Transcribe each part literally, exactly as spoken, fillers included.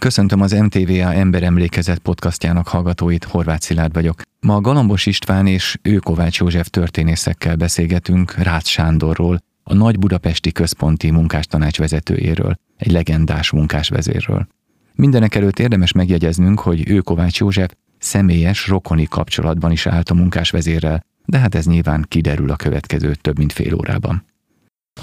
Köszöntöm az em té vé á Emberemlékezet podcastjának hallgatóit, Horváth Szilárd vagyok. Ma Galambos István és Ő Kovács József történészekkel beszélgetünk Rácz Sándorról, a Nagy Budapesti Központi munkástanács vezetőjéről, egy legendás munkásvezérről. Mindenek előtt érdemes megjegyeznünk, hogy Ő Kovács József személyes, rokoni kapcsolatban is állt a munkásvezérrel, de hát ez nyilván kiderül a következő több mint fél órában.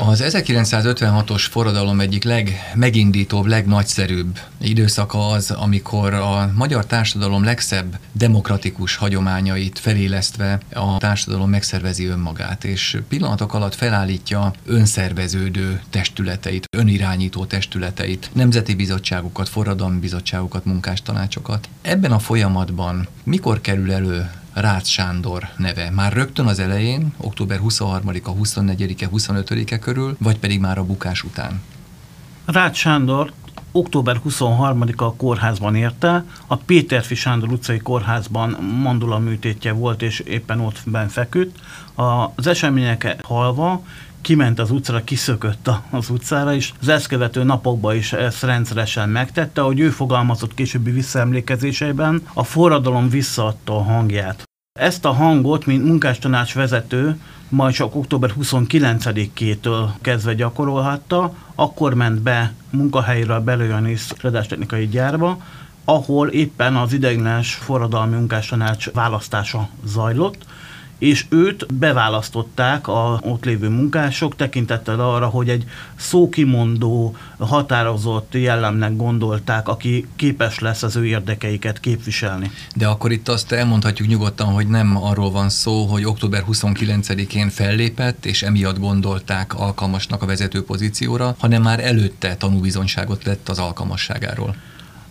Az ezerkilencszázötvenhatos forradalom egyik legmegindítóbb, legnagyszerűbb időszaka az, amikor a magyar társadalom legszebb demokratikus hagyományait felélesztve a társadalom megszervezi önmagát, és pillanatok alatt felállítja önszerveződő testületeit, önirányító testületeit, nemzeti bizottságokat, forradalmi bizottságokat, munkástanácsokat. Ebben a folyamatban mikor kerül elő Rácz Sándor neve? Már rögtön az elején, október huszonharmadika, huszonnegyedike, huszonötödike körül, vagy pedig már a bukás után? Rácz Sándor október huszonharmadika a kórházban érte, a Péterfi Sándor utcai kórházban mandula műtétje volt, és éppen ott benn feküdt. Az eseményeket hallva kiment az utcára, kiszökött az utcára, és az ezt követő napokban is ezt rendszeresen megtette, ahogy ő fogalmazott későbbi visszaemlékezéseiben, a forradalom visszaadta a hangját. Ezt a hangot, mint munkástanács vezető, majd csak október huszonkilencedikétől kezdve gyakorolhatta, akkor ment be munkahelyre a Beloiannisz Rádiótechnikai Gyárba, ahol éppen az ideiglenes forradalmi munkástanács választása zajlott, és őt beválasztották a ott lévő munkások tekintettel arra, hogy egy szókimondó, határozott jellemnek gondolták, aki képes lesz az ő érdekeiket képviselni. De akkor itt azt elmondhatjuk nyugodtan, hogy nem arról van szó, hogy október huszonkilencedikén fellépett, és emiatt gondolták alkalmasnak a vezető pozícióra, hanem már előtte tanúbizonyságot tett az alkalmasságáról.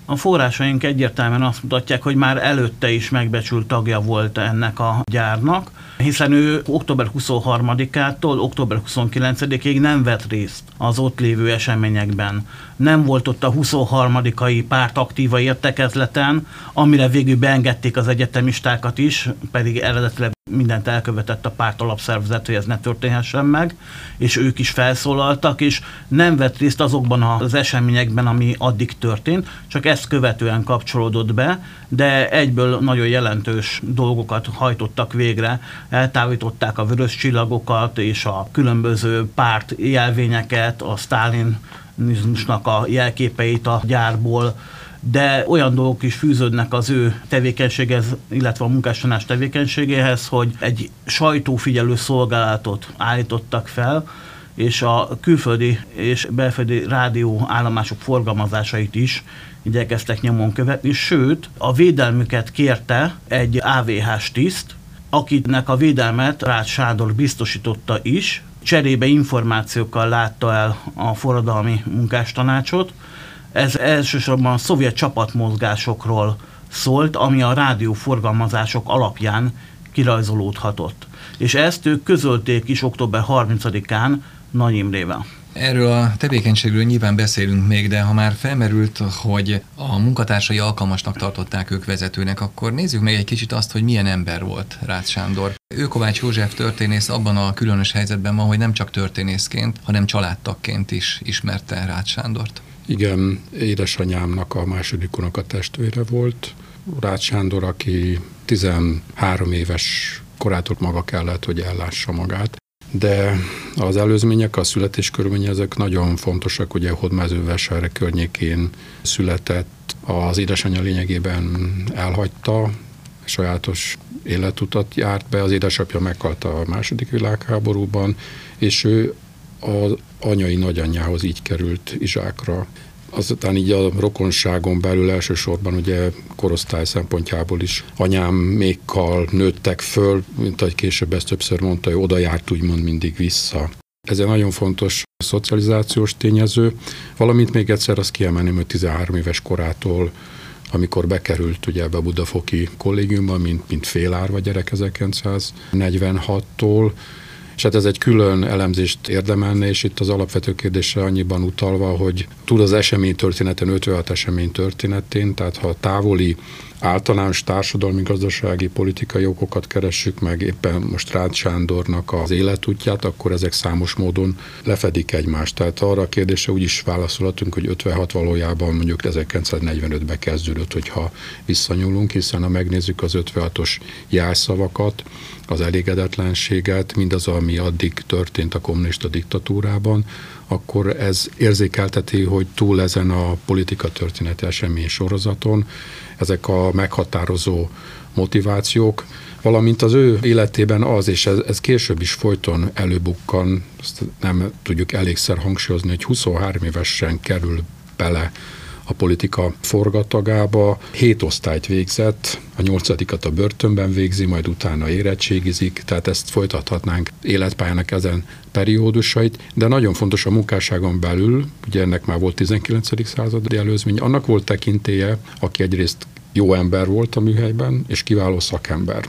A forrásaink egyértelműen azt mutatják, hogy már előtte is megbecsült tagja volt ennek a gyárnak, hiszen ő október huszonharmadikától október huszonkilencedikéig nem vett részt az ott lévő eseményekben. Nem volt ott a huszonharmadikai párt aktíva értekezleten, amire végül beengedték az egyetemistákat is, pedig eredetileg mindent elkövetett a párt alapszervezet, hogy ez ne történhessen meg, és ők is felszólaltak, és nem vett részt azokban az eseményekben, ami addig történt, csak ezt követően kapcsolódott be, de egyből nagyon jelentős dolgokat hajtottak végre. Eltávolították a vörös csillagokat és a különböző párt jelvényeket, a sztálinizmusnak a jelképeit a gyárból, de olyan dolgok is fűződnek az ő tevékenységhez, illetve a munkástanács tevékenységéhez, hogy egy sajtófigyelő szolgálatot állítottak fel, és a külföldi és belföldi rádióállomások forgalmazásait is igyekeztek nyomon követni, sőt, a védelmüket kérte egy á vé hás tiszt, akinek a védelmet Rácz Sándor biztosította is, cserébe információkkal látta el a forradalmi munkástanácsot. Ez elsősorban a szovjet csapatmozgásokról szólt, ami a rádióforgalmazások alapján kirajzolódhatott. És ezt ők közölték is október harmincadikán Nagy Imrével. Erről a tevékenységről nyilván beszélünk még, de ha már felmerült, hogy a munkatársai alkalmasnak tartották ők vezetőnek, akkor nézzük meg egy kicsit azt, hogy milyen ember volt Rácz Sándor. Ő Kovács József történész abban a különös helyzetben van, hogy nem csak történészként, hanem családtagként is ismerte Rácz Sándort. Igen, édesanyámnak a második unokatestvére volt. Rácz Sándor, aki tizenhárom éves korától maga kellett, hogy ellássa magát. De az előzmények, a születéskörülmények ezek nagyon fontosak, ugye Hódmezővásárhely környékén született, az édesanyja lényegében elhagyta, sajátos életutat járt be, az édesapja meghalt a második világháborúban, és ő az anyai nagyanyjához így került Izsákra. Aztán így a rokonságon belül elsősorban ugye korosztály szempontjából is anyámékkal nőttek föl, mint ahogy később ezt többször mondta, ő oda járt úgymond mindig vissza. Ez egy nagyon fontos szocializációs tényező, valamint még egyszer azt kiemelném, hogy tizenhárom éves korától, amikor bekerült ugye ebbe a budafoki kollégiumba, mint, mint félárva gyerek ezerkilencszáznegyvenhattól, és hát ez egy külön elemzést érdemelne, és itt az alapvető kérdésre annyiban utalva, hogy túl az esemény történeten, ötvenhat esemény történetén, tehát ha a távoli általános társadalmi, gazdasági, politikai okokat keressük meg, éppen most Rácz Sándornak az életútját, akkor ezek számos módon lefedik egymást. Tehát arra a kérdésre úgy is válaszolhatunk, hogy ötvenhat valójában mondjuk ezerkilencszáznegyvenötben kezdődött, hogyha visszanyúlunk, hiszen ha megnézzük az ötvenhatos jelszavakat, az elégedetlenséget, mindaz, ami addig történt a kommunista diktatúrában, akkor ez érzékelteti, hogy túl ezen a politika történeti esemény sorozaton ezek a meghatározó motivációk, valamint az ő életében az, és ez, ez később is folyton előbukkan, ezt nem tudjuk elégszer hangsúlyozni, hogy huszonhárom évesen kerül bele a politika forgatagába, hét osztályt végzett, a nyolcadikat a börtönben végzi, majd utána érettségizik, tehát ezt folytathatnánk életpályának ezen periódusait, de nagyon fontos a munkásságon belül, ugye ennek már volt tizenkilencedik századi előzmény, annak volt tekintélye, aki egyrészt jó ember volt a műhelyben, és kiváló szakember.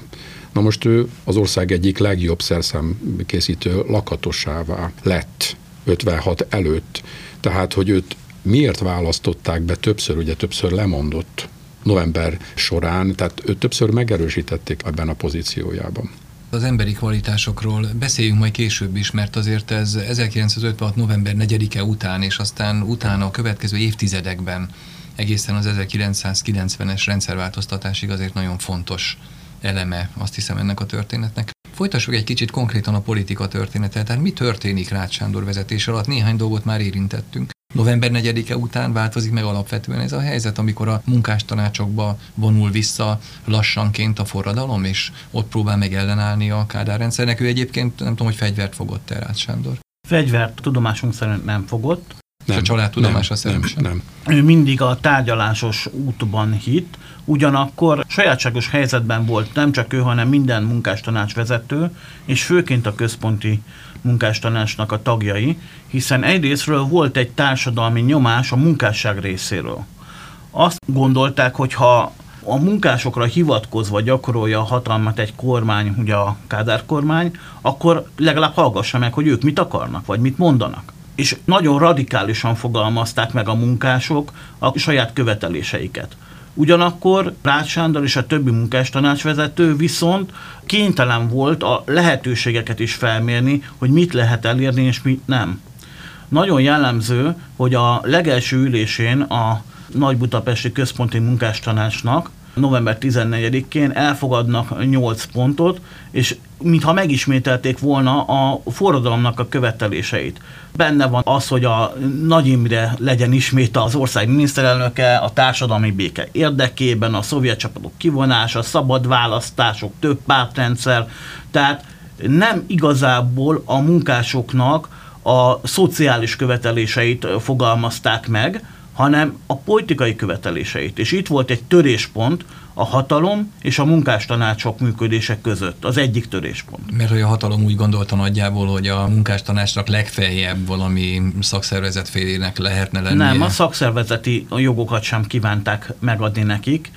Na most ő az ország egyik legjobb szerszámkészítő lakatosává lett ötvenhat előtt, tehát hogy őt miért választották be többször, ugye többször lemondott november során, tehát őt többször megerősítették ebben a pozíciójában. Az emberi kvalitásokról beszéljünk majd később is, mert azért ez ezerkilencszázötvenhat november negyedike után, és aztán utána a következő évtizedekben egészen az ezerkilencszázkilencvenes rendszerváltoztatásig azért nagyon fontos eleme, azt hiszem, ennek a történetnek. Folytassuk egy kicsit konkrétan a politika történetet, tehát mi történik Rácz Sándor vezetés alatt, néhány dolgot már érintettünk. November negyedike után változik meg alapvetően ez a helyzet, amikor a munkástanácsokba vonul vissza lassanként a forradalom, és ott próbál meg ellenállni a Kádár rendszernek. Ő egyébként nem tudom, hogy fegyvert fogott el Rácz Sándor. Fegyvert tudomásunk szerint nem fogott. Nem, és a család tudomása szerint nem, nem, nem. Ő mindig a tárgyalásos útban hitt, ugyanakkor sajátságos helyzetben volt nem csak ő, hanem minden munkástanács vezető, és főként a központi munkástanácsnak a tagjai, hiszen egyrésztről volt egy társadalmi nyomás a munkásság részéről. Azt gondolták, hogy ha a munkásokra hivatkozva gyakorolja a hatalmat egy kormány, ugye a Kádár kormány, akkor legalább hallgassa meg, hogy ők mit akarnak, vagy mit mondanak. És nagyon radikálisan fogalmazták meg a munkások a saját követeléseiket. Ugyanakkor Rácz Sándor és a többi munkástanácsvezető viszont kénytelen volt a lehetőségeket is felmérni, hogy mit lehet elérni és mit nem. Nagyon jellemző, hogy a legelső ülésén a Nagy Budapesti Központi munkástanácsnak november tizennegyedikén elfogadnak nyolc pontot, és mintha megismételték volna a forradalomnak a követeléseit. Benne van az, hogy a Nagy Imre legyen ismét az ország miniszterelnöke, a társadalmi béke érdekében, a szovjet csapatok kivonása, szabad választások, több pártrendszer, tehát nem igazából a munkásoknak a szociális követeléseit fogalmazták meg, hanem a politikai követeléseit. És itt volt egy töréspont a hatalom és a munkástanácsok működése között. Az egyik töréspont. Mert hogy a hatalom úgy gondolta nagyjából, hogy a munkástanácsnak legfeljebb valami szakszervezetfélének lehetne lennie. Nem, a szakszervezeti jogokat sem kívánták megadni nekik.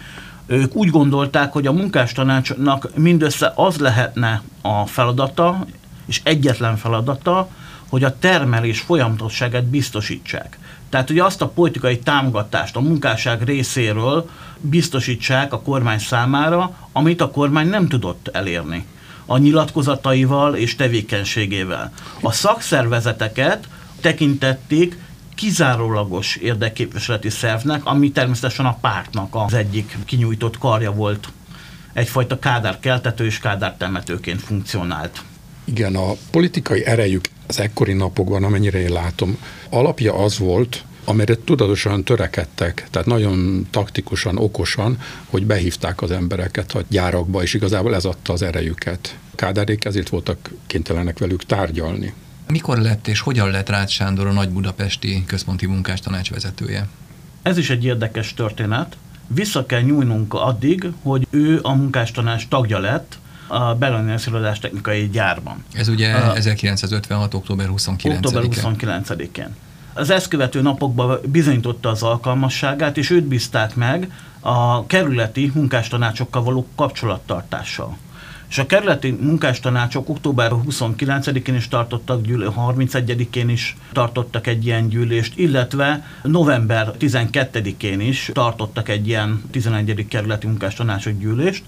Ők úgy gondolták, hogy a munkástanácsnak mindössze az lehetne a feladata, és egyetlen feladata, hogy a termelés folyamatosságát biztosítsák. Tehát, hogy azt a politikai támogatást a munkásság részéről biztosítsák a kormány számára, amit a kormány nem tudott elérni a nyilatkozataival és tevékenységével. A szakszervezeteket tekintették kizárólagos érdekképviseleti szervnek, ami természetesen a pártnak az egyik kinyújtott karja volt. Egyfajta Kádár keltető és Kádár temetőként funkcionált. Igen, a politikai erejük az ekkori napokban, amennyire én látom, alapja az volt, amire tudatosan törekedtek, tehát nagyon taktikusan, okosan, hogy behívták az embereket a gyárakba, és igazából ez adta az erejüket. Kádárék ezért voltak kénytelenek velük tárgyalni. Mikor lett és hogyan lett Rácz Sándor a Nagy Budapesti Központi Munkástanács vezetője? Ez is egy érdekes történet. Vissza kell nyúlnunk addig, hogy ő a munkástanács tagja lett, a Beloiannisz Rádiótechnikai Gyárban. Ez ugye a ezerkilencszázötvenhat. október huszonkilencedike. október huszonkilencedikén. Az ezt követő napokban bizonyította az alkalmasságát, és őt bízták meg a kerületi munkástanácsokkal való kapcsolattartással. És a kerületi munkástanácsok október huszonkilencedikén is tartottak, harmincegyedikén is tartottak egy ilyen gyűlést, illetve november tizenkettedikén is tartottak egy ilyen tizenegyedik kerületi munkástanácsok gyűlést,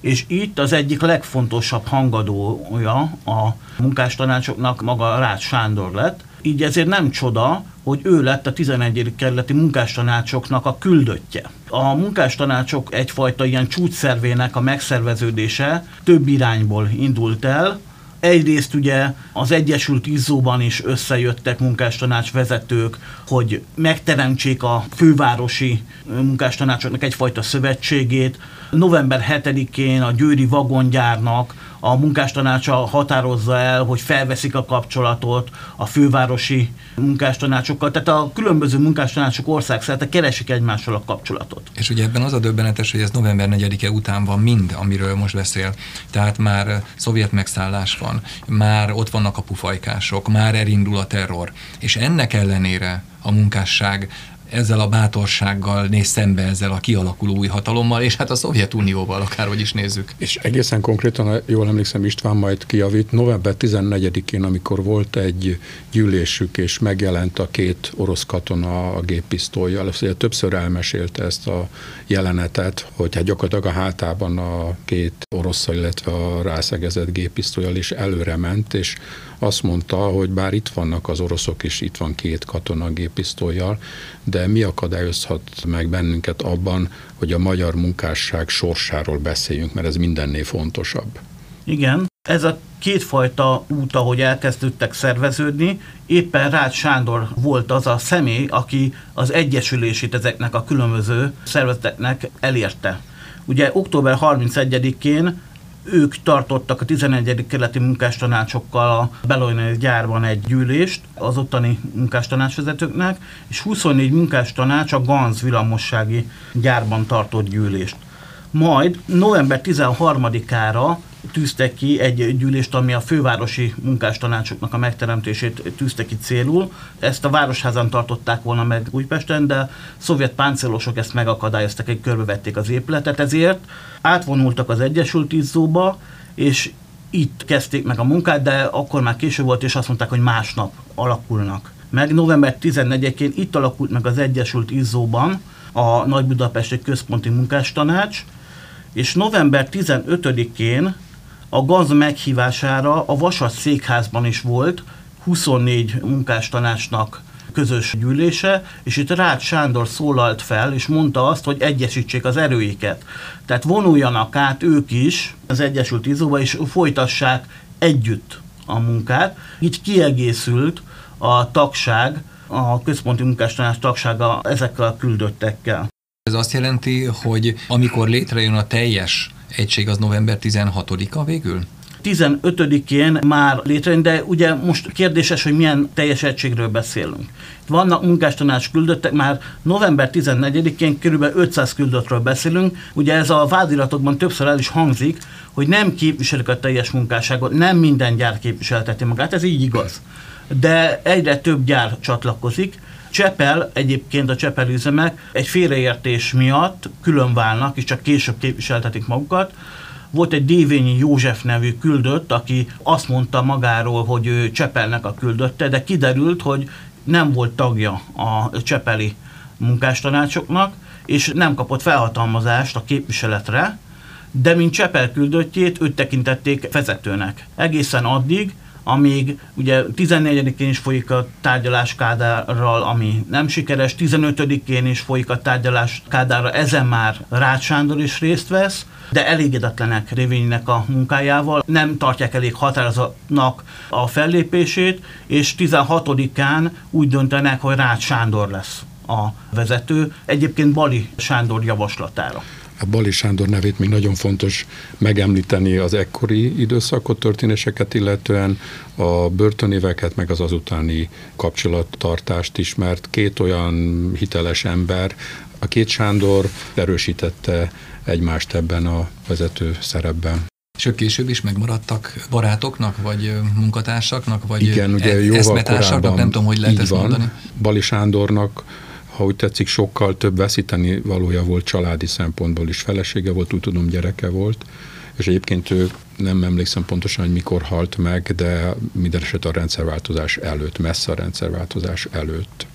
és itt az egyik legfontosabb hangadója a munkástanácsoknak maga Rácz Sándor lett, így ezért nem csoda, hogy ő lett a tizenegyedik kerületi munkástanácsoknak a küldöttje. A munkástanácsok egyfajta ilyen csúcsszervének a megszerveződése több irányból indult el. Egyrészt ugye az Egyesült Izzóban is összejöttek munkástanács vezetők, hogy megteremtsék a fővárosi munkástanácsoknak egyfajta szövetségét. november hetedikén a győri vagongyárnak a munkástanácsa határozza el, hogy felveszik a kapcsolatot a fővárosi munkástanácsokkal. Tehát a különböző munkástanácsok országszerte keresik egymással a kapcsolatot. És ugye ebben az a döbbenetes, hogy ez november negyedike után van mind, amiről most beszél. Tehát már szovjet megszállás van, már ott vannak a pufajkások, már elindul a terror. És ennek ellenére a munkásság ezzel a bátorsággal néz szembe ezzel a kialakuló új hatalommal, és hát a Szovjetunióval, akárhogy is nézzük. És egészen konkrétan, jól emlékszem, István majd kijavít, november tizennegyedikén, amikor volt egy gyűlésük, és megjelent a két orosz katona a géppisztollyal, többször elmesélte ezt a jelenetet, hogy hát gyakorlatilag a hátában a két orosz, illetve a rászegezett géppisztollyal is előre ment, és azt mondta, hogy bár itt vannak az oroszok, és itt van két katona a géppisztollyal, de mi akadályozhat meg bennünket abban, hogy a magyar munkásság sorsáról beszéljünk, mert ez mindennél fontosabb. Igen, ez a kétfajta út, ahogy elkezdődtek szerveződni, éppen Rácz Sándor volt az a személy, aki az egyesülését ezeknek a különböző szervezeteknek elérte. Ugye október harmincegyedikén ők tartottak a tizenegyedik kerületi munkástanácsokkal a Beloiannisz gyárban egy gyűlést az ottani munkástanácsvezetőknek, és huszonnégy munkástanács a Ganz villamossági gyárban tartott gyűlést. Majd november tizenharmadikára tűzte ki egy gyűlést, ami a fővárosi munkástanácsoknak a megteremtését tűzte ki célul. Ezt a Városházán tartották volna meg Újpesten, de szovjet páncélosok ezt megakadályoztak, egy körbevették az épületet, ezért átvonultak az Egyesült Izzóba, és itt kezdték meg a munkát, de akkor már késő volt, és azt mondták, hogy másnap alakulnak meg. november tizennegyedikén itt alakult meg az Egyesült Izzóban a Nagy Budapesti Központi munkástanács, és november tizenötödikén a Ganz meghívására a Vasas székházban is volt huszonnégy munkástanácsnak közös gyűlése, és itt Rácz Sándor szólalt fel, és mondta azt, hogy egyesítsék az erőiket. Tehát vonuljanak át ők is az Egyesült Izzóba, és folytassák együtt a munkát. Így kiegészült a tagság, a központi munkástanács tagsága ezekkel a küldöttekkel. Ez azt jelenti, hogy amikor létrejön a teljes egység, az november tizenhatodika végül? tizenötödikén már létrejön, de ugye most kérdéses, hogy milyen teljes egységről beszélünk. Vannak munkástanács küldöttek, már november tizennegyedikén kb. ötszáz küldöttről beszélünk. Ugye ez a vádiratokban többször el is hangzik, hogy nem képviselik a teljes munkásságot, nem minden gyár képviselteti magát, ez így igaz. De egyre több gyár csatlakozik. Csepel, egyébként a csepeli üzemek egy félreértés miatt külön válnak, és csak később képviseltetik magukat. Volt egy Dévényi József nevű küldött, aki azt mondta magáról, hogy ő Csepelnek a küldötte, de kiderült, hogy nem volt tagja a csepeli munkástanácsoknak, és nem kapott felhatalmazást a képviseletre, de mint Csepel küldöttjét őt tekintették vezetőnek. Egészen addig, amíg ugye tizennegyedikén is folyik a tárgyalás Kádárral, ami nem sikeres, tizenötödikén is folyik a tárgyalás Kádárral, ezen már Rácz Sándor is részt vesz, de elégedetlenek Révényinek a munkájával, nem tartják elég határozatnak a fellépését, és tizenhatodikán úgy döntenek, hogy Rácz Sándor lesz a vezető, egyébként Bali Sándor javaslatára. A Bali Sándor nevét még nagyon fontos megemlíteni az ekkori időszakot, történéseket, illetően a börtönéveket, meg az azutáni kapcsolattartást is, mert két olyan hiteles ember, a két Sándor erősítette egymást ebben a vezető szerepben. És ők később is megmaradtak barátoknak, vagy munkatársaknak, vagy igen, ugye e eszmetársaknak, nem tudom, hogy lehet ezt mondani. Bali Sándornak, ha úgy tetszik, sokkal több veszíteni valója volt családi szempontból is. Felesége volt, úgy tudom, gyereke volt, és egyébként ő nem emlékszem pontosan, hogy mikor halt meg, de minden esetre a rendszerváltozás előtt, messze a rendszerváltozás előtt.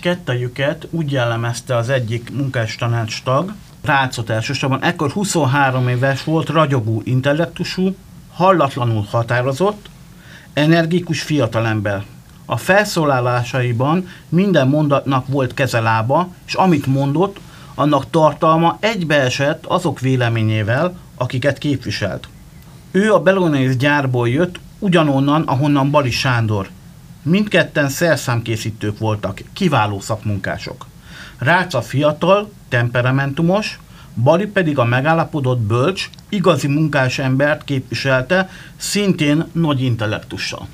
Kettejüket úgy jellemezte az egyik munkástanács tag, Ráczot elsősorban, ekkor huszonhárom éves volt, ragyogó intellektusú, hallatlanul határozott, energikus fiatalember. A felszólalásaiban minden mondatnak volt kezelába, és amit mondott, annak tartalma egybeesett azok véleményével, akiket képviselt. Ő a Beloiannisz gyárból jött, ugyanonnan, ahonnan Bali Sándor. Mindketten szerszámkészítők voltak, kiváló szakmunkások. Rácz a fiatal, temperamentumos, Bali pedig a megállapodott bölcs, igazi munkásembert képviselte, szintén nagy intellektussal.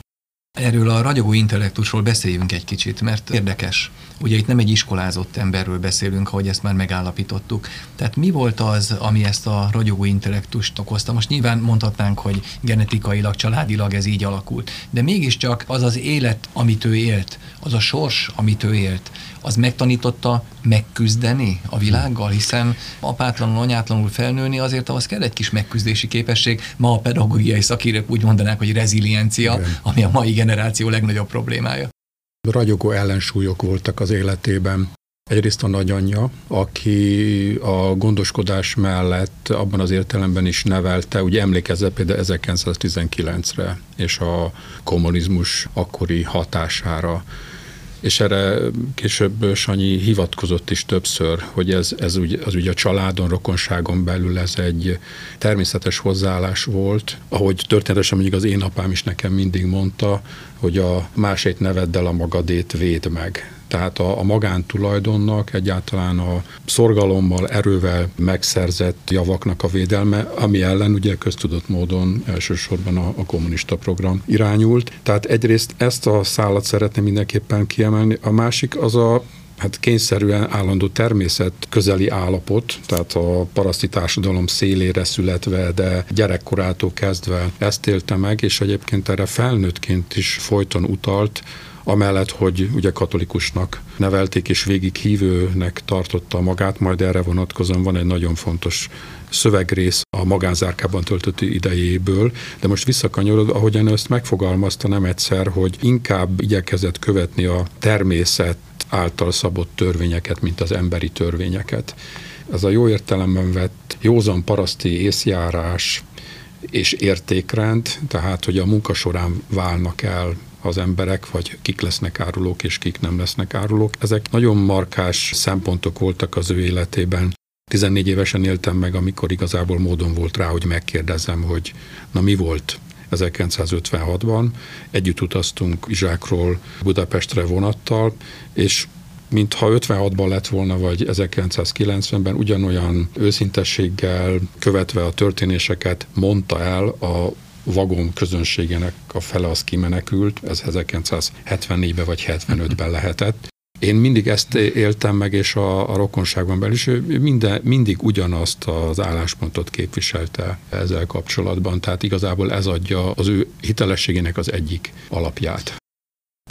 Erről a ragyogó intellektusról beszéljünk egy kicsit, mert érdekes. Ugye itt nem egy iskolázott emberről beszélünk, ahogy ezt már megállapítottuk. Tehát mi volt az, ami ezt a ragyogó intellektust okozta? Most nyilván mondhatnánk, hogy genetikailag, családilag ez így alakult, de mégiscsak az az élet, amit ő élt, az a sors, amit ő élt, az megtanította megküzdeni a világgal, hiszen apátlanul, anyátlanul felnőni azért ahhoz kell egy kis megküzdési képesség. Ma a pedagógiai szakírek úgy mondanák, hogy reziliencia, ami a mai generáció legnagyobb problémája. Ragyogó ellensúlyok voltak az életében. Egyrészt a nagyanyja, aki a gondoskodás mellett abban az értelemben is nevelte, ugye emlékezett például ezerkilencszáztizenkilencre és a kommunizmus akkori hatására. És erre később Sanyi hivatkozott is többször, hogy ez, ez úgy, az ugye a családon, rokonságon belül ez egy természetes hozzáállás volt. Ahogy történetesen mondjuk az én apám is nekem mindig mondta, hogy a másét neveddel a magadét véd meg. Tehát a, a magántulajdonnak, egyáltalán a szorgalommal, erővel megszerzett javaknak a védelme, ami ellen ugye köztudott módon elsősorban a, a kommunista program irányult. Tehát egyrészt ezt a szálat szeretném mindenképpen kiemelni, a másik az a hát kényszerűen állandó természet közeli állapot, tehát a paraszti társadalom szélére születve, de gyerekkorától kezdve ezt élte meg, és egyébként erre felnőttként is folyton utalt, amellett, hogy ugye katolikusnak nevelték és végig hívőnek tartotta magát, majd erre vonatkozóan van egy nagyon fontos szövegrész a magánzárkában töltött idejéből, de most visszakanyarod, ahogyan ezt megfogalmazta nem egyszer, hogy inkább igyekezett követni a természet által szabott törvényeket, mint az emberi törvényeket. Ez a jó értelemben vett józan paraszti észjárás és értékrend, tehát hogy a munka során válnak el az emberek, vagy kik lesznek árulók, és kik nem lesznek árulók. Ezek nagyon markás szempontok voltak az ő életében. tizennégy évesen éltem meg, amikor igazából módon volt rá, hogy megkérdezzem, hogy na mi volt ezerkilencszázötvenhatban. Együtt utaztunk Izsákról Budapestre vonattal, és mintha ötvenhatban lett volna, vagy ezerkilencszázkilencvenben ugyanolyan őszintességgel követve a történéseket mondta el a vagon közönségének a fele az kimenekült, ez ezerkilencszázhetvennégyben vagy hetvenötben lehetett. Én mindig ezt éltem meg, és a, a rokonságban belül is minden, mindig ugyanazt az álláspontot képviselte ezzel kapcsolatban, tehát igazából ez adja az ő hitelességének az egyik alapját.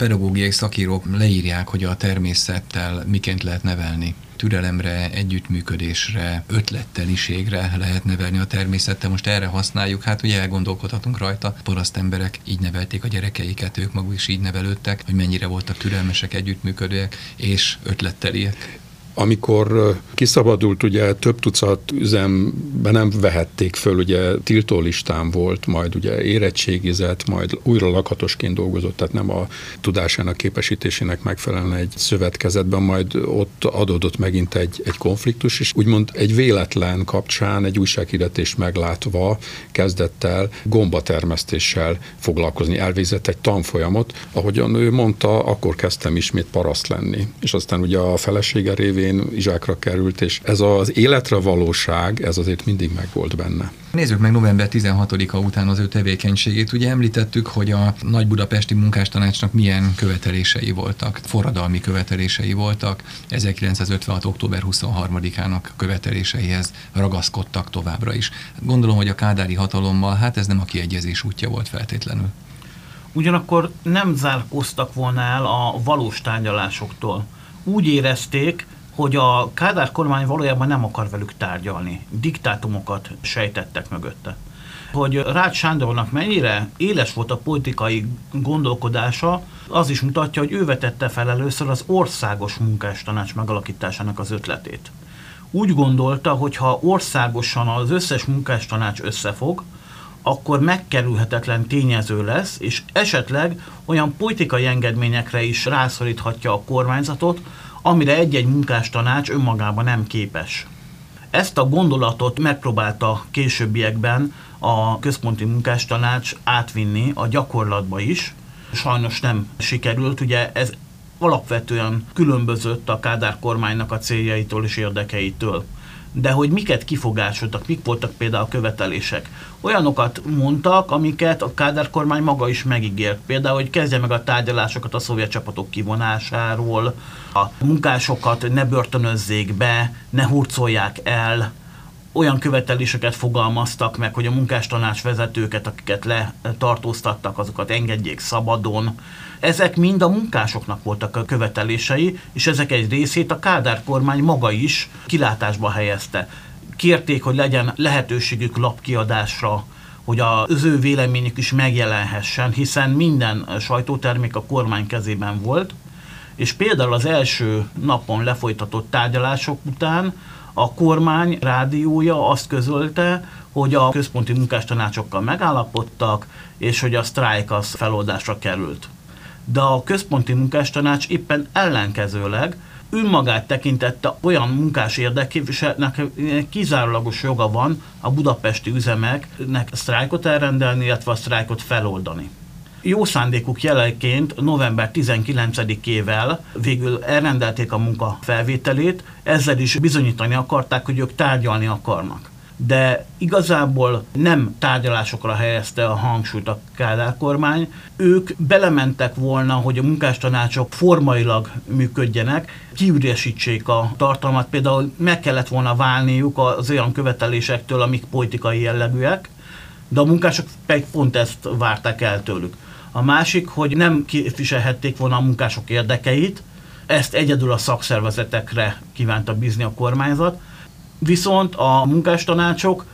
Pedagógiai szakírók leírják, hogy a természettel miként lehet nevelni. Türelemre, együttműködésre, ötletteliségre lehet nevelni a természettel. Most erre használjuk, hát ugye elgondolkodhatunk rajta. Paraszt emberek így nevelték a gyerekeiket, ők maguk is így nevelődtek, hogy mennyire voltak türelmesek, együttműködőek és ötletteliek. Amikor kiszabadult, ugye több tucat üzembe nem vehették föl, ugye tiltólistán volt, majd ugye érettségizett, majd újra lakatosként dolgozott, tehát nem a tudásának, képesítésének megfelelően egy szövetkezetben, majd ott adódott megint egy, egy konfliktus, és úgymond egy véletlen kapcsán egy újsághirdetést meglátva kezdett el gombatermesztéssel foglalkozni. Elvégzett egy tanfolyamot, ahogyan ő mondta, akkor kezdtem ismét paraszt lenni. És aztán ugye a felesége révén Izsákra került, és ez az életre valóság, ez azért mindig megvolt benne. Nézzük meg november tizenhatodika után az ő tevékenységét. Ugye említettük, hogy a Nagy Budapesti Munkástanácsnak milyen követelései voltak, forradalmi követelései voltak, ezerkilencszázötvenhat október huszonharmadikának követeléseihez ragaszkodtak továbbra is. Gondolom, hogy a kádári hatalommal, hát ez nem a kiegyezés útja volt feltétlenül. Ugyanakkor nem zárkóztak volna el a valós tárgyalásoktól. Úgy érezték, hogy a Kádár kormány valójában nem akar velük tárgyalni. Diktátumokat sejtettek mögötte. Hogy Rácz Sándornak mennyire éles volt a politikai gondolkodása, az is mutatja, hogy ő vetette fel először az országos munkástanács megalakításának az ötletét. Úgy gondolta, hogy ha országosan az összes munkástanács összefog, akkor megkerülhetetlen tényező lesz, és esetleg olyan politikai engedményekre is rászoríthatja a kormányzatot, amire egy-egy munkástanács önmagában nem képes. Ezt a gondolatot megpróbálta későbbiekben a központi munkástanács átvinni a gyakorlatba is. Sajnos nem sikerült, ugye ez alapvetően különbözött a Kádár kormánynak a céljaitól és érdekeitől. De hogy miket kifogásoltak, mik voltak például a követelések. Olyanokat mondtak, amiket a Kádár kormány maga is megígért. Például, hogy kezdje meg a tárgyalásokat a szovjet csapatok kivonásáról, a munkásokat ne börtönözzék be, ne hurcolják el. Olyan követeléseket fogalmaztak meg, hogy a munkástanács vezetőket, akiket letartóztattak, azokat engedjék szabadon. Ezek mind a munkásoknak voltak a követelései, és ezek egy részét a Kádár kormány maga is kilátásba helyezte. Kérték, hogy legyen lehetőségük lapkiadásra, hogy az ő véleményük is megjelenhessen, hiszen minden sajtótermék a kormány kezében volt, és például az első napon lefolytatott tárgyalások után a kormány rádiója azt közölte, hogy a központi munkástanácsokkal megállapodtak, és hogy a sztrájk az feloldásra került. De a központi munkástanács éppen ellenkezőleg önmagát tekintette olyan munkás érdekképviselőnek, kizárólagos joga van a budapesti üzemeknek sztrájkot elrendelni, illetve a sztrájkot feloldani. Jó szándékuk jeleként november tizenkilencedikével végül elrendelték a munka felvételét, ezzel is bizonyítani akarták, hogy ők tárgyalni akarnak. De igazából nem tárgyalásokra helyezte a hangsúlyt a Kádár kormány. Ők belementek volna, hogy a munkástanácsok formailag működjenek, kiüresítsék a tartalmat, például meg kellett volna válniuk az olyan követelésektől, amik politikai jellegűek, de a munkások pont ezt várták el tőlük. A másik, hogy nem képviselhették volna a munkások érdekeit, ezt egyedül a szakszervezetekre kívánta bízni a kormányzat, viszont a munkástanácsok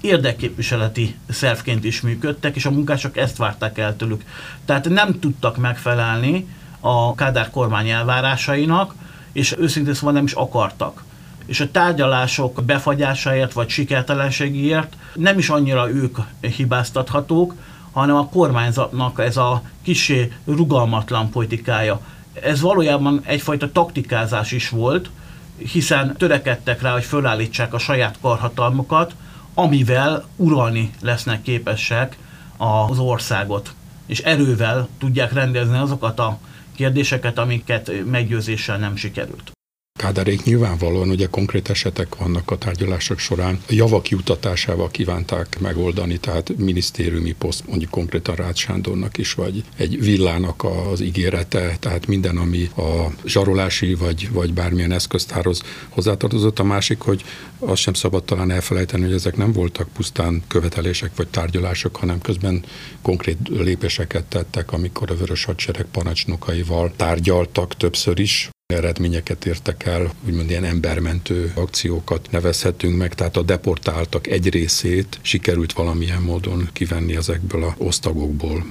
érdekképviseleti szervként is működtek, és a munkások ezt várták el tőlük. Tehát nem tudtak megfelelni a Kádár kormány elvárásainak, és őszintén szóval nem is akartak. És a tárgyalások befagyásáért vagy sikertelenségéért nem is annyira ők hibáztathatók, hanem a kormányzatnak ez a kissé rugalmatlan politikája. Ez valójában egyfajta taktikázás is volt, hiszen törekedtek rá, hogy fölállítsák a saját karhatalmukat, amivel uralni lesznek képesek az országot, és erővel tudják rendezni azokat a kérdéseket, amiket meggyőzéssel nem sikerült. Kádárék nyilvánvalóan, ugye konkrét esetek vannak a tárgyalások során, a javak jutatásával kívánták megoldani, tehát minisztériumi poszt, mondjuk konkrétan Rácz Sándornak is, vagy egy villának az ígérete, tehát minden, ami a zsarolási vagy, vagy bármilyen eszköztárhoz hozzátartozott. A másik, hogy azt sem szabad talán elfelejteni, hogy ezek nem voltak pusztán követelések vagy tárgyalások, hanem közben konkrét lépéseket tettek, amikor a Vörös Hadsereg parancsnokaival tárgyaltak többször is, eredményeket értek el, úgymond ilyen embermentő akciókat nevezhetünk meg, tehát a deportáltak egy részét sikerült valamilyen módon kivenni ezekből az osztagokból.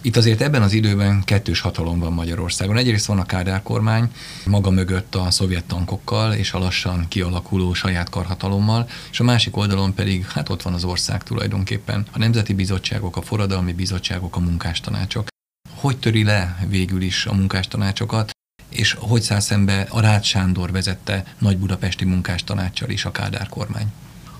Itt azért ebben az időben kettős hatalom van Magyarországon. Egyrészt van a Kádár kormány, maga mögött a szovjet tankokkal és a lassan kialakuló saját karhatalommal, és a másik oldalon pedig, hát ott van az ország tulajdonképpen, a nemzeti bizottságok, a forradalmi bizottságok, a munkástanácsok. Hogy töri le végül is a munkástanácsokat? És hogy száll szembe a Rácz Sándor vezette Nagy Budapesti munkástanáccsal is a Kádár kormány?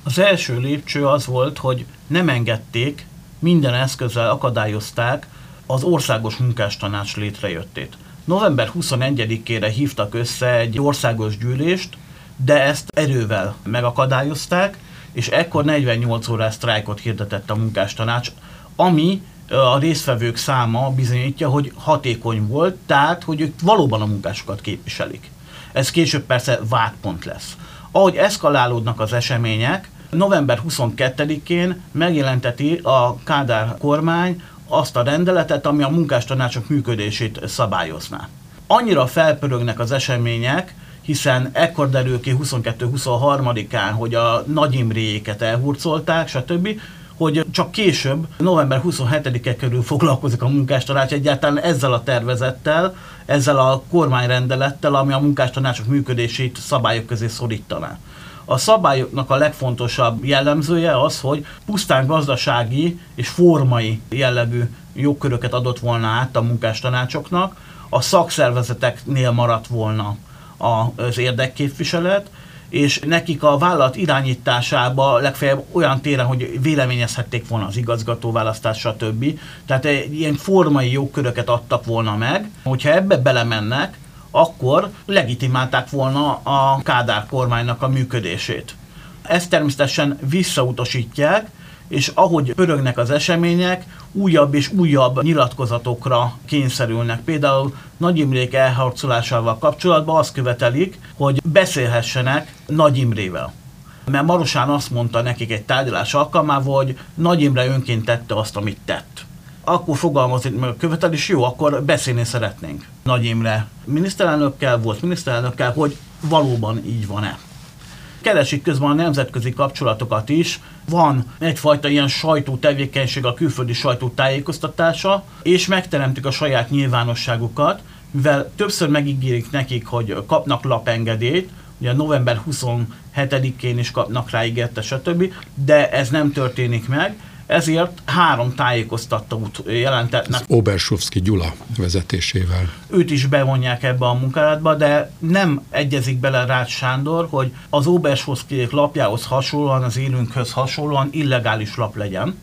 Az első lépcső az volt, hogy nem engedték, minden eszközzel akadályozták az országos munkástanács létrejöttét. november huszonegyedikére hívtak össze egy országos gyűlést, de ezt erővel megakadályozták, és ekkor negyvennyolc órás sztrájkot hirdetett a munkástanács, ami a résztvevők száma bizonyítja, hogy hatékony volt, tehát, hogy ők valóban a munkásokat képviselik. Ez később persze vádpont lesz. Ahogy eszkalálódnak az események, november huszonkettedikén megjelenteti a Kádár kormány azt a rendeletet, ami a munkástanácsok működését szabályozná. Annyira felpörögnek az események, hiszen ekkor derül ki huszonkettő-huszonharmadikán, hogy a Nagy Imréjéket elhurcolták, stb., hogy csak később, november huszonhetedike körül foglalkozik a munkástanács egyáltalán ezzel a tervezettel, ezzel a kormányrendelettel, ami a munkástanácsok működését szabályok közé szorítaná. A szabályoknak a legfontosabb jellemzője az, hogy pusztán gazdasági és formai jellegű jogköröket adott volna át a munkástanácsoknak, a szakszervezeteknél maradt volna az érdekképviselet, és nekik a vállalat irányításába legfeljebb olyan téren, hogy véleményezhették volna az igazgatóválasztás, stb. Tehát ilyen formai jogköröket adtak volna meg. Hogyha ebbe belemennek, akkor legitimálták volna a Kádár kormánynak a működését. Ezt természetesen visszautasítják, és ahogy pörögnek az események, újabb és újabb nyilatkozatokra kényszerülnek. Például Nagy Imrék elharcolásával kapcsolatban azt követelik, hogy beszélhessenek Nagy Imrével. Mert Marosán azt mondta nekik egy tárgyalás alkalmával, hogy Nagy Imre önként tette azt, amit tett. Akkor fogalmazik meg a követelés, jó, akkor beszélni szeretnénk Nagy Imre miniszterelnökkel, volt miniszterelnökkel, hogy valóban így van-e. Keresik közben a nemzetközi kapcsolatokat is, van egyfajta ilyen sajtótevékenység, a külföldi sajtótájékoztatása, és megteremtik a saját nyilvánosságukat, mivel többször megígérik nekik, hogy kapnak lapengedélyt, ugye november huszonhetedikén is kapnak rá ígérte, stb., de ez nem történik meg, ezért három tájékoztatót jelentetnek. Obersovszky Gyula vezetésével. Őt is bevonják ebbe a munkálatba, de nem egyezik bele Rácz Sándor, hogy az Obersovszkyék lapjához hasonlóan, az élünkhöz hasonlóan illegális lap legyen.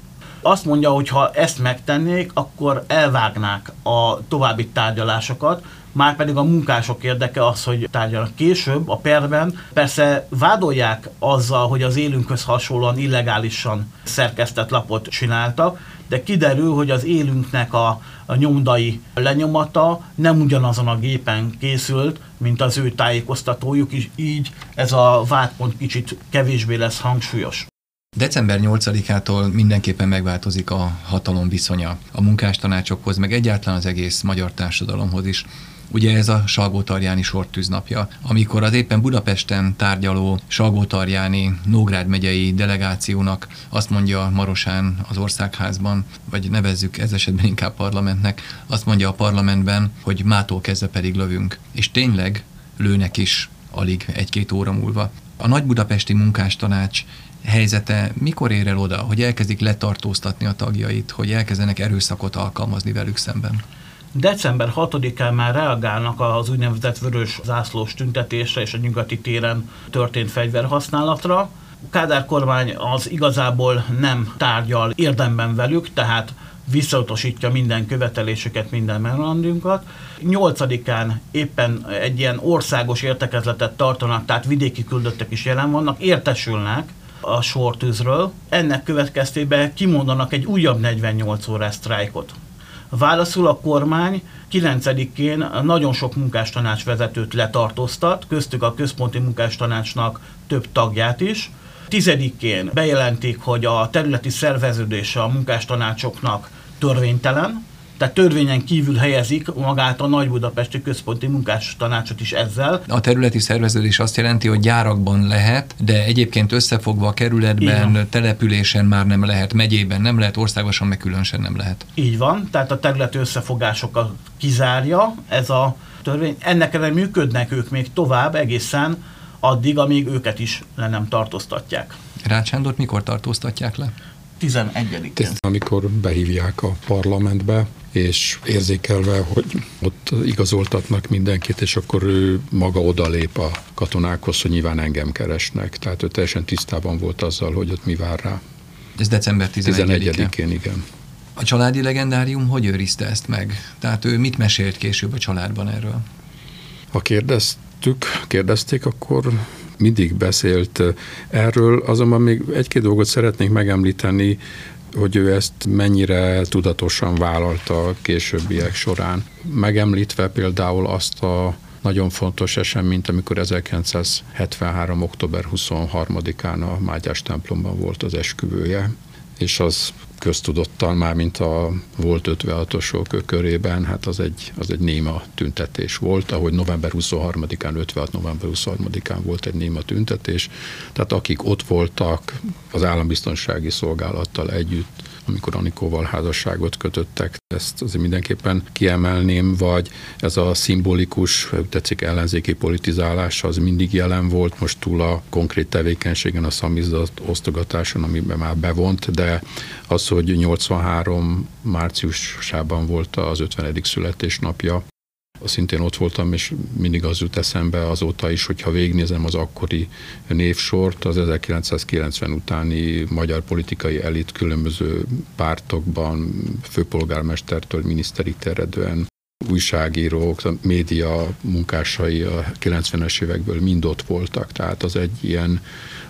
Azt mondja, hogy ha ezt megtennék, akkor elvágnák a további tárgyalásokat, márpedig a munkások érdeke az, hogy tárgyalnak később, a perben. Persze vádolják azzal, hogy az élünkhöz hasonlóan illegálisan szerkesztett lapot csináltak, de kiderül, hogy az élünknek a, a nyomdai lenyomata nem ugyanazon a gépen készült, mint az ő tájékoztatójuk, és így ez a vádpont kicsit kevésbé lesz hangsúlyos. december nyolcadikától mindenképpen megváltozik a hatalom viszonya a munkástanácsokhoz, meg egyáltalán az egész magyar társadalomhoz is. Ugye ez a Salgótarjáni sortűznapja, amikor az éppen Budapesten tárgyaló Salgótarjáni Nógrád megyei delegációnak azt mondja Marosán az országházban, vagy nevezzük ez esetben inkább parlamentnek, azt mondja a parlamentben, hogy mától kezdve pedig lövünk. És tényleg lőnek is alig egy-két óra múlva. A Nagy Budapesti Munkástanács helyzete mikor ér el oda, hogy elkezdik letartóztatni a tagjait, hogy elkezdenek erőszakot alkalmazni velük szemben? december hatodikán már reagálnak az úgynevezett vörös zászlós tüntetésre és a Nyugati téren történt fegyverhasználatra. Kádár kormány az igazából nem tárgyal érdemben velük, tehát visszautasítja minden követelésüket, minden memorandumot. nyolcadikán éppen egy ilyen országos értekezletet tartanak, tehát vidéki küldöttek is jelen vannak, értesülnek a sortűzről. Ennek következtében kimondanak egy újabb negyvennyolc órás sztrájkot. Válaszul a kormány kilencedikén nagyon sok munkástanács vezetőt letartóztat, köztük a központi munkástanácsnak több tagját is. tizedikén bejelentik, hogy a területi szerveződése a munkástanácsoknak törvénytelen, tehát törvényen kívül helyezik magát a Nagy Budapesti Központi Munkástanácsot is ezzel. A területi szerveződés azt jelenti, hogy gyárakban lehet, de egyébként összefogva a kerületben, igen, településen már nem lehet, megyében nem lehet, országosan meg különösen nem lehet. Így van, tehát a területi összefogásokat kizárja ez a törvény. Ennek ellenére működnek ők még tovább egészen addig, amíg őket is le nem tartóztatják. Rácz Sándort mikor tartóztatják le? tizenegyedikén. Amikor behívják a parlamentbe, és érzékelve, hogy ott igazoltatnak mindenkit, és akkor ő maga odalép a katonákhoz, hogy nyilván engem keresnek. Tehát ő teljesen tisztában volt azzal, hogy ott mi vár rá. Ez december tizenegyedikén, igen. A családi legendárium hogy őrizte ezt meg? Tehát ő mit mesélt később a családban erről? Ha kérdeztük, kérdezték, akkor mindig beszélt erről, azonban még egy-két dolgot szeretnék megemlíteni, hogy ő ezt mennyire tudatosan vállalta a későbbiek során. Megemlítve például azt a nagyon fontos eseményt, amikor ezerkilencszázhetvenhárom október huszonharmadikán a Mátyás templomban volt az esküvője, és az köztudottan, már mint a volt ötvenhatosok körében, hát az egy, az egy néma tüntetés volt, ahogy november huszonharmadikán, ötvenhat november huszonharmadikán volt egy néma tüntetés, tehát akik ott voltak az állambiztonsági szolgálattal együtt, amikor Anikóval házasságot kötöttek, ezt azért mindenképpen kiemelném, vagy ez a szimbolikus, tetszik, ellenzéki politizálás, az mindig jelen volt, most túl a konkrét tevékenységen, a szamizdat osztogatáson, amiben már bevont, de az, hogy nyolcvanhárom márciusában volt az ötvenedik születésnapja, szintén ott voltam, és mindig az jut eszembe azóta is, hogyha végignézem az akkori névsort, az ezerkilencszázkilencven utáni magyar politikai elit különböző pártokban, főpolgármestertől miniszterig terjedően, újságírók, a média munkásai a kilencvenes évekből mind ott voltak. Tehát az egy ilyen,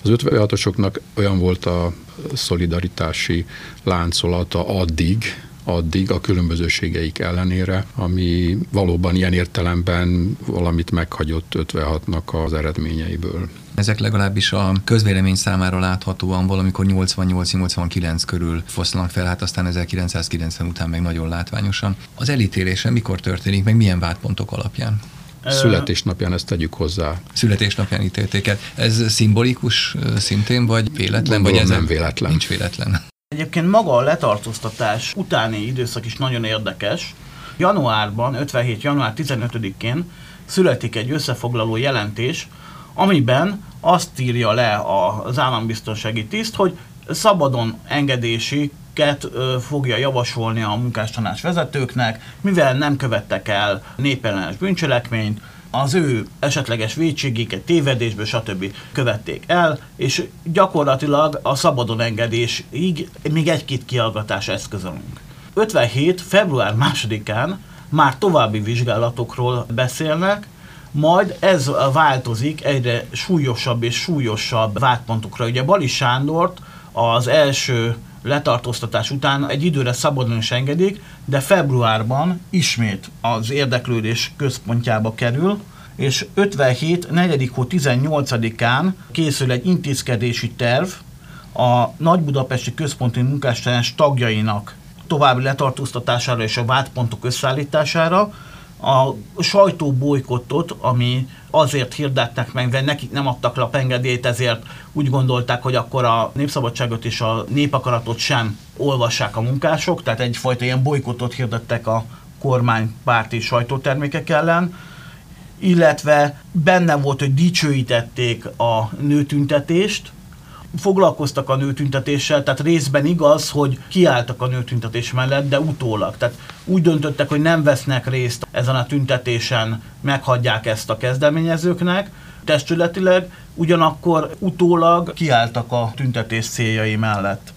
az ötvenhatosoknak olyan volt a szolidaritási láncolata addig, addig a különbözőségeik ellenére, ami valóban ilyen értelemben valamit meghagyott ötvenhatnak az eredményeiből. Ezek legalábbis a közvélemény számára láthatóan valamikor nyolcvannyolc-nyolcvankilenc körül foszlanak fel, hát aztán ezerkilencszázkilencven után meg nagyon látványosan. Az elítélése mikor történik, meg milyen vádpontok alapján? Születésnapján, ezt tegyük hozzá. Születésnapján ítélték el. Ez szimbolikus szintén, vagy véletlen? Gondolom, vagy ez nem véletlen. Nincs véletlen. Egyébként maga a letartóztatás utáni időszak is nagyon érdekes. Januárban, ötvenhét január tizenötödikén születik egy összefoglaló jelentés, amiben azt írja le az állambiztonsági tiszt, hogy szabadon engedésiket fogja javasolni a munkástanács vezetőknek, mivel nem követtek el népellenes bűncselekményt, az ő esetleges vétségéket tévedésből stb. Követték el, és gyakorlatilag a szabadon engedésig még egy-két kihallgatás eszközölünk. ötvenhét február másodikán már további vizsgálatokról beszélnek, majd ez változik egyre súlyosabb és súlyosabb vádpontokra. Ugye Bali Sándort az első letartóztatás után egy időre szabadon is engedik, de februárban ismét az érdeklődés központjába kerül, és ötvenhét negyedikén tizennyolcadikán készül egy intézkedési terv a Nagy Budapesti Központi munkástanács tagjainak további letartóztatására és a vádpontok összeállítására. A sajtóbolykottot, ami azért hirdettek meg, mert nekik nem adtak lapengedélyt, ezért úgy gondolták, hogy akkor a Népszabadságot és a Népakaratot sem olvassák a munkások, tehát egyfajta ilyen bolykottot hirdettek a kormánypárti sajtótermékek ellen, illetve benne volt, hogy dicsőítették a nőtüntetést, foglalkoztak a nőtüntetéssel, tehát részben igaz, hogy kiálltak a nőtüntetés mellett, de utólag. Tehát úgy döntöttek, hogy nem vesznek részt ezen a tüntetésen, meghagyják ezt a kezdeményezőknek testületileg, ugyanakkor utólag kiálltak a tüntetés céljai mellett.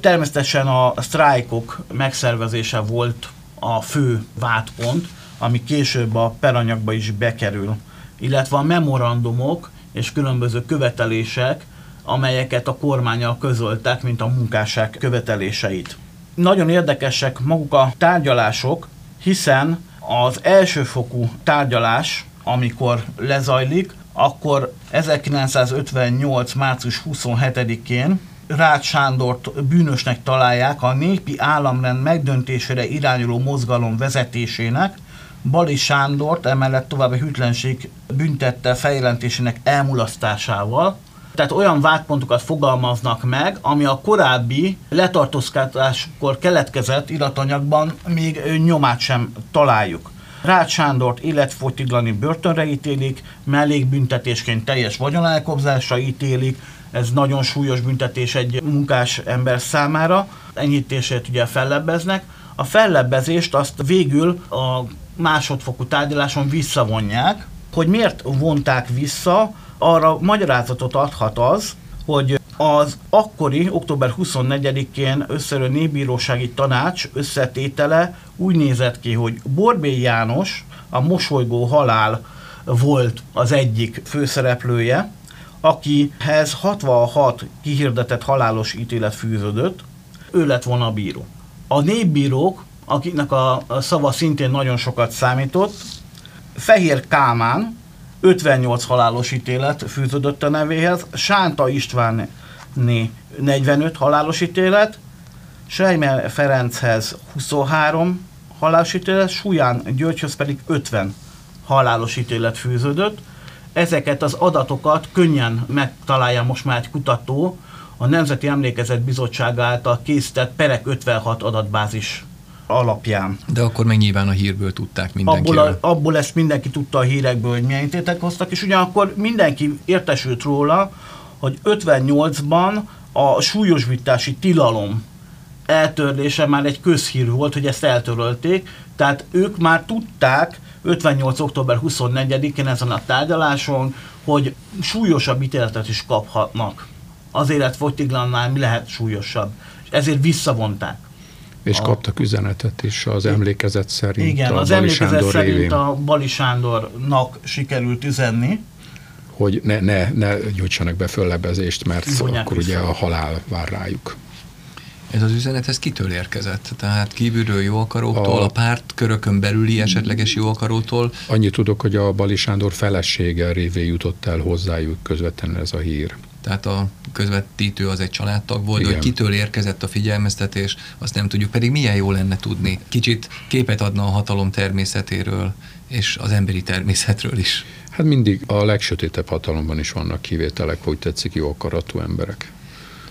Természetesen a sztrájkok megszervezése volt a fő vádpont, ami később a peranyagba is bekerül, illetve a memorandumok és különböző követelések, amelyeket a kormánnyal közöltek, mint a munkásság követeléseit. Nagyon érdekesek maguk a tárgyalások, hiszen az elsőfokú tárgyalás, amikor lezajlik, akkor ezerkilencszázötvennyolc március huszonhetedikén Rácz Sándort bűnösnek találják a népi államrend megdöntésére irányuló mozgalom vezetésének, Bali Sándort emellett további hűtlenség büntette feljelentésének elmulasztásával. Tehát olyan vádpontokat fogalmaznak meg, ami a korábbi letartóztatáskor keletkezett iratanyagban még nyomát sem találjuk. Rácz Sándort életfogytiglani börtönre ítélik, mellékbüntetésként teljes vagyonelkobzásra ítélik, ez nagyon súlyos büntetés egy munkás ember számára, enyhítését ugye fellebbeznek. A fellebbezést azt végül a másodfokú tárgyaláson visszavonják. Hogy miért vonták vissza, arra magyarázatot adhat az, hogy az akkori október huszonnegyedikén összejövő népbírósági tanács összetétele úgy nézett ki, hogy Borbély János, a Mosolygó halál volt az egyik főszereplője, akihez hatvanhat kihirdetett halálos ítélet fűződött, ő lett volna a bíró. A népbírók, akiknek a szava szintén nagyon sokat számított, Fehér Kálmán, ötvennyolc halálos ítélet fűződött a nevéhez, Sánta Istvánné negyvenöt halálos ítélet, Sejmel Ferenchez huszonhárom halálos ítélet, Suján Györgyhöz pedig ötven halálos ítélet fűződött. Ezeket az adatokat könnyen megtalálja most már egy kutató a Nemzeti Emlékezet Bizottság által készített perek ötvenhat adatbázis alapján. De akkor meg nyilván a hírből tudták mindenkiről. Abból, a, abból ezt mindenki tudta a hírekből, hogy milyen ítéletek hoztak, és ugyanakkor mindenki értesült róla, hogy ötvennyolcban a súlyosbítási tilalom eltörlése már egy közhír volt, hogy ezt eltörölték, tehát ők már tudták ötvennyolc október huszonnegyedikén ezen a tárgyaláson, hogy súlyosabb ítéletet is kaphatnak. Az életfogytiglannál mi lehet súlyosabb. És ezért visszavonták. És a... kaptak üzenetet is az emlékezet szerint. Igen, az emlékezet szerint a Bali Sándornak sikerült üzenni, hogy ne, ne, ne gyújtsanak be föllebezést, mert akkor vissza. Ugye a halál vár rájuk. Ez az üzenet, ez kitől érkezett? Tehát kívülről jóakaróktól, a, a pártkörökön belüli esetleges jóakarótól? Annyit tudok, hogy a Bali Sándor felesége révén jutott el hozzájuk közvetlenül ez a hír. Tehát a közvetítő az egy családtag volt, igen. Hogy kitől érkezett a figyelmeztetés, azt nem tudjuk, pedig milyen jó lenne tudni. Kicsit képet adna a hatalom természetéről, és az emberi természetről is. Hát mindig a legsötétebb hatalomban is vannak kivételek, hogy tetszik, jó akaratú emberek.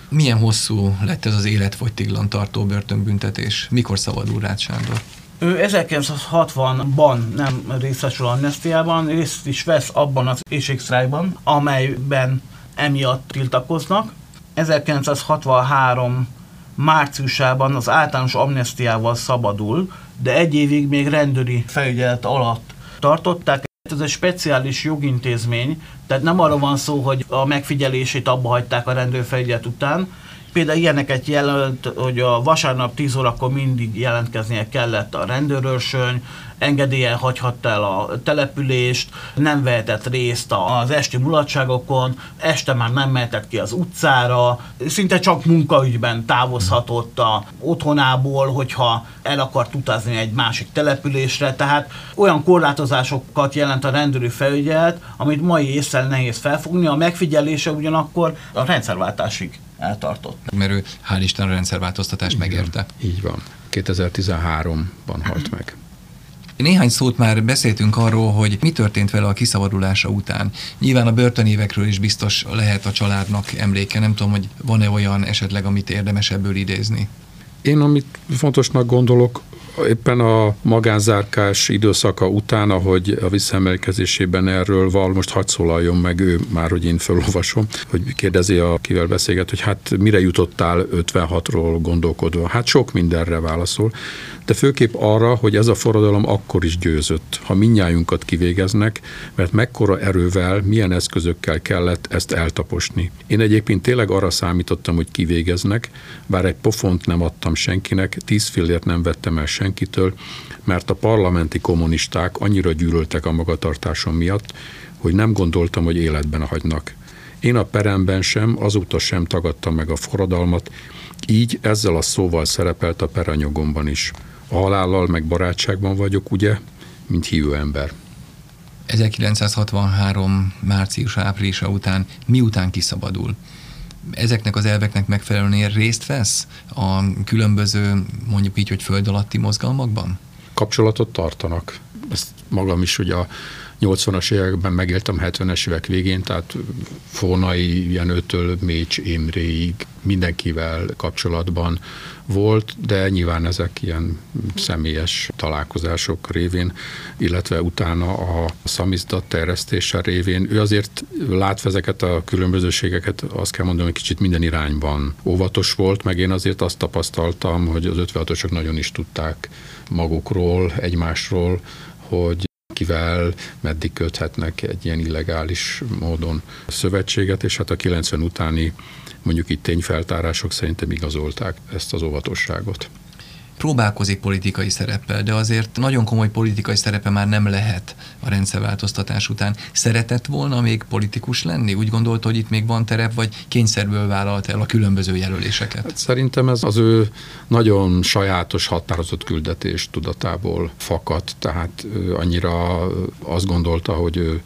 Milyen hosszú lett ez az életfogytiglan tartó börtönbüntetés? Mikor szabadul Rácz Sándor? Ő ezerkilencszázhatvanban nem részesül amnesztiában, részt is vesz abban az éjségsztrájkban, amelyben emiatt tiltakoznak. ezerkilencszázhatvanhárom márciusában az általános amnesztiával szabadul, de egy évig még rendőri felügyelet alatt tartották. Ez egy speciális jogintézmény, tehát nem arra van szó, hogy a megfigyelését abba hagyták a rendőrfelügyelet után. Például ilyeneket jelölt, hogy a vasárnap tíz órakor mindig jelentkeznie kellett a rendőrőrsön, engedélyen hagyhatta el a települést, nem vehetett részt az esti mulatságokon, este már nem mehetett ki az utcára, szinte csak munkaügyben távozhatott a otthonából, hogyha el akart utazni egy másik településre, tehát olyan korlátozásokat jelent a rendőri felügyelet, amit mai észre nehéz felfogni, a megfigyelése ugyanakkor a rendszerváltásig eltartott. Mert ő hál' Isten a rendszerváltoztatást megérte. Így van. kétezer-tizenháromban halt meg. Néhány szót már beszéltünk arról, hogy mi történt vele a kiszabadulása után. Nyilván a börtönévekről is biztos lehet a családnak emléke. Nem tudom, hogy van-e olyan esetleg, amit érdemes ebből idézni? Én amit fontosnak gondolok, éppen a magánzárkás időszaka után, ahogy a visszaemlékezésében erről val, most hadd szólaljon meg ő, már hogy én felolvasom, hogy kérdezi, akivel beszélget, hogy hát mire jutottál ötvenhatról gondolkodva. Hát sok mindenre válaszol, de főképp arra, hogy ez a forradalom akkor is győzött, ha mindnyájunkat kivégeznek, mert mekkora erővel, milyen eszközökkel kellett ezt eltaposni. Én egyébként tényleg arra számítottam, hogy kivégeznek, bár egy pofont nem adtam senkinek, tíz fillért nem vettem el senkitől, mert a parlamenti kommunisták annyira gyűlöltek a magatartásom miatt, hogy nem gondoltam, hogy életben hagynak. Én a peremben sem, azóta sem tagadtam meg a forradalmat, így ezzel a szóval szerepelt a peranyagomban is. A halállal meg barátságban vagyok, ugye, mint hívő ember. ezerkilencszázhatvanhárom március-áprilisa után miután kiszabadul? Ezeknek az elveknek megfelelően részt vesz a különböző, mondjuk így, hogy föld alatti mozgalmakban? Kapcsolatot tartanak. Ezt magam is ugye a nyolcvanas években megéltem, hetvenes évek végén, tehát Fónai Jenőtől Mécs Imréig mindenkivel kapcsolatban volt, de nyilván ezek ilyen személyes találkozások révén, illetve utána a szamizdat terjesztése révén. Ő azért látva ezeket a különbözőségeket, azt kell mondanom, hogy kicsit minden irányban óvatos volt, meg én azért azt tapasztaltam, hogy az ötvenhatosok nagyon is tudták magukról, egymásról, hogy kivel meddig köthetnek egy ilyen illegális módon szövetséget, és hát a kilencven utáni, mondjuk itt tényfeltárások szerintem igazolták ezt az óvatosságot. Próbálkozik politikai szereppel, de azért nagyon komoly politikai szerepe már nem lehet a rendszerváltoztatás után. Szeretett volna még politikus lenni? Úgy gondolta, hogy itt még van terep, vagy kényszerből vállalt el a különböző jelöléseket? Hát szerintem ez az ő nagyon sajátos határozott küldetés tudatából fakadt, tehát annyira azt gondolta, hogy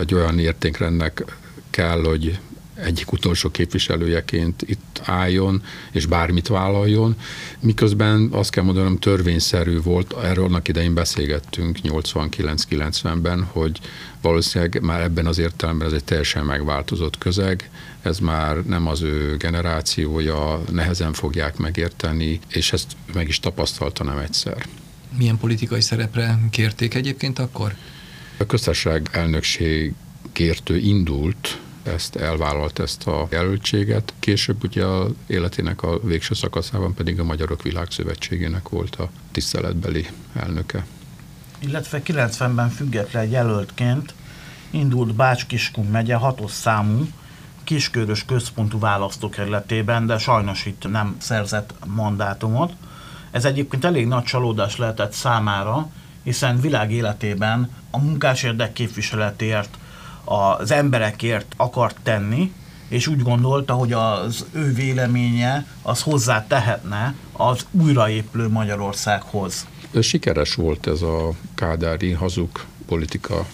egy olyan értékrendnek kell, hogy egyik utolsó képviselőjeként itt álljon, és bármit vállaljon. Miközben azt kell mondanom, törvényszerű volt, erről annak idején beszélgettünk nyolcvankilenc-kilencvenben, hogy valószínűleg már ebben az értelemben ez egy teljesen megváltozott közeg, ez már nem az ő generációja, nehezen fogják megérteni, és ezt meg is tapasztalta nem egyszer. Milyen politikai szerepre kérték egyébként akkor? A köztársaság elnökségértő indult, ezt elvállalt, ezt a jelöltséget. Később ugye a életének a végső szakaszában pedig a Magyarok Világszövetségének volt a tiszteletbeli elnöke. Illetve kilencvenben független jelöltként indult Bács-Kiskun megye hatos számú kiskörös központú választókerületében, de sajnos itt nem szerzett mandátumot. Ez egyébként elég nagy csalódás lehetett számára, hiszen világ életében a munkás érdek képviseletéért, az emberekért akart tenni, és úgy gondolta, hogy az ő véleménye az hozzá tehetne az újraépülő Magyarországhoz. Sikeres volt ez a kádári hazug politika,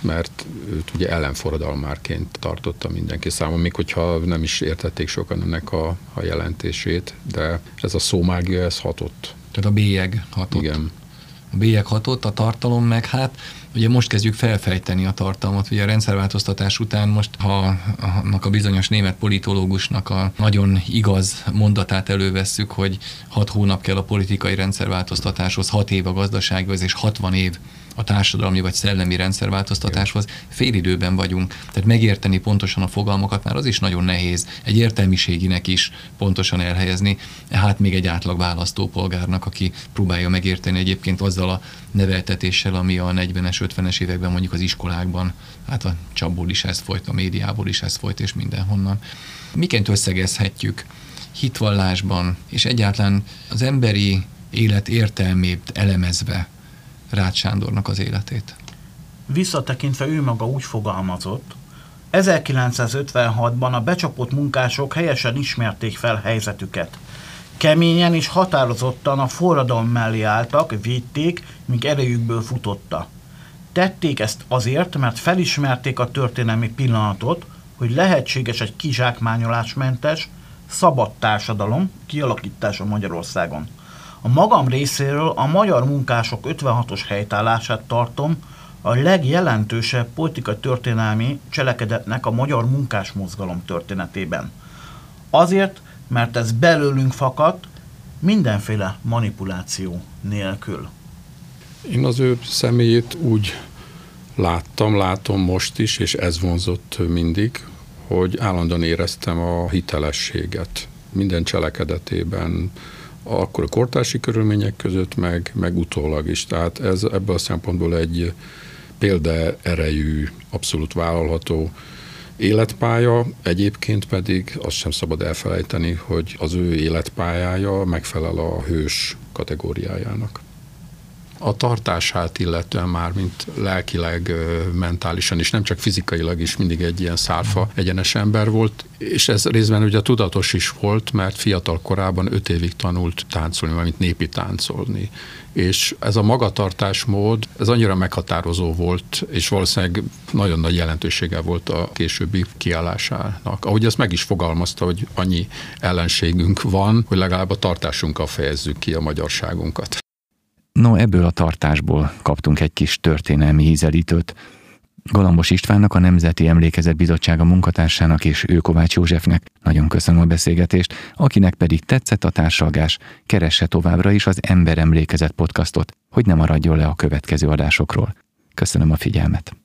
mert őt ugye ellenforradalmárként tartotta mindenki számon, még hogyha nem is értették sokan ennek a, a jelentését, de ez a szómágia, ez hatott. Tehát a bélyeg hatott. Igen. A bélyeg hatott, a tartalom meg hát, ugye most kezdjük felfejteni a tartalmat, ugye a rendszerváltoztatás után most, ha annak a bizonyos német politológusnak a nagyon igaz mondatát elővesszük, hogy hat hónap kell a politikai rendszerváltoztatáshoz, hat év a gazdasághoz, és hatvan év a társadalmi vagy szellemi rendszerváltoztatáshoz, félidőben vagyunk. Tehát megérteni pontosan a fogalmakat már az is nagyon nehéz, egy értelmiséginek is pontosan elhelyezni, hát még egy átlag választópolgárnak, aki próbálja megérteni egyébként azzal a neveltetéssel, ami a negyvenes, ötvenes években mondjuk az iskolákban, hát a csapból is ez folyt, a médiából is ez folyt, és mindenhonnan. Miként összegezhetjük hitvallásban, és egyáltalán az emberi élet értelmét elemezve Rácz Sándornak az életét? Visszatekintve ő maga úgy fogalmazott, ezerkilencszázötvenhatban a becsapott munkások helyesen ismerték fel helyzetüket. Keményen és határozottan a forradalom mellé álltak, védték, míg erejükből futotta. Tették ezt azért, mert felismerték a történelmi pillanatot, hogy lehetséges egy kizsákmányolásmentes, szabad társadalom kialakítása Magyarországon. A magam részéről a magyar munkások ötvenhatos helytállását tartom a legjelentősebb politikai történelmi cselekedetnek a magyar munkásmozgalom történetében. Azért, mert ez belőlünk fakadt, mindenféle manipuláció nélkül. Én az ő személyét úgy láttam, látom most is, és ez vonzott mindig, hogy állandóan éreztem a hitelességet minden cselekedetében, akkor a kortársi körülmények között, meg, meg utólag is. Tehát ez ebből a szempontból egy példaerejű, abszolút vállalható életpálya, egyébként pedig azt sem szabad elfelejteni, hogy az ő életpályája megfelel a hős kategóriájának. A tartását illetően már, mint lelkileg, mentálisan és nem csak fizikailag is mindig egy ilyen szárfa egyenes ember volt, és ez részben ugye tudatos is volt, mert fiatal korában öt évig tanult táncolni, valamint népi táncolni. És ez a magatartásmód, ez annyira meghatározó volt, és valószínűleg nagyon nagy jelentősége volt a későbbi kiállásának. Ahogy ezt meg is fogalmazta, hogy annyi ellenségünk van, hogy legalább a tartásunkkal fejezzük ki a magyarságunkat. No, ebből a tartásból kaptunk egy kis történelmi ízelítőt. Galambos Istvánnak, a Nemzeti Emlékezet Bizottsága munkatársának és Ő Kovács Józsefnek nagyon köszönöm a beszélgetést, akinek pedig tetszett a társalgás, keresse továbbra is az Emberemlékezet podcastot, hogy ne maradjon le a következő adásokról. Köszönöm a figyelmet!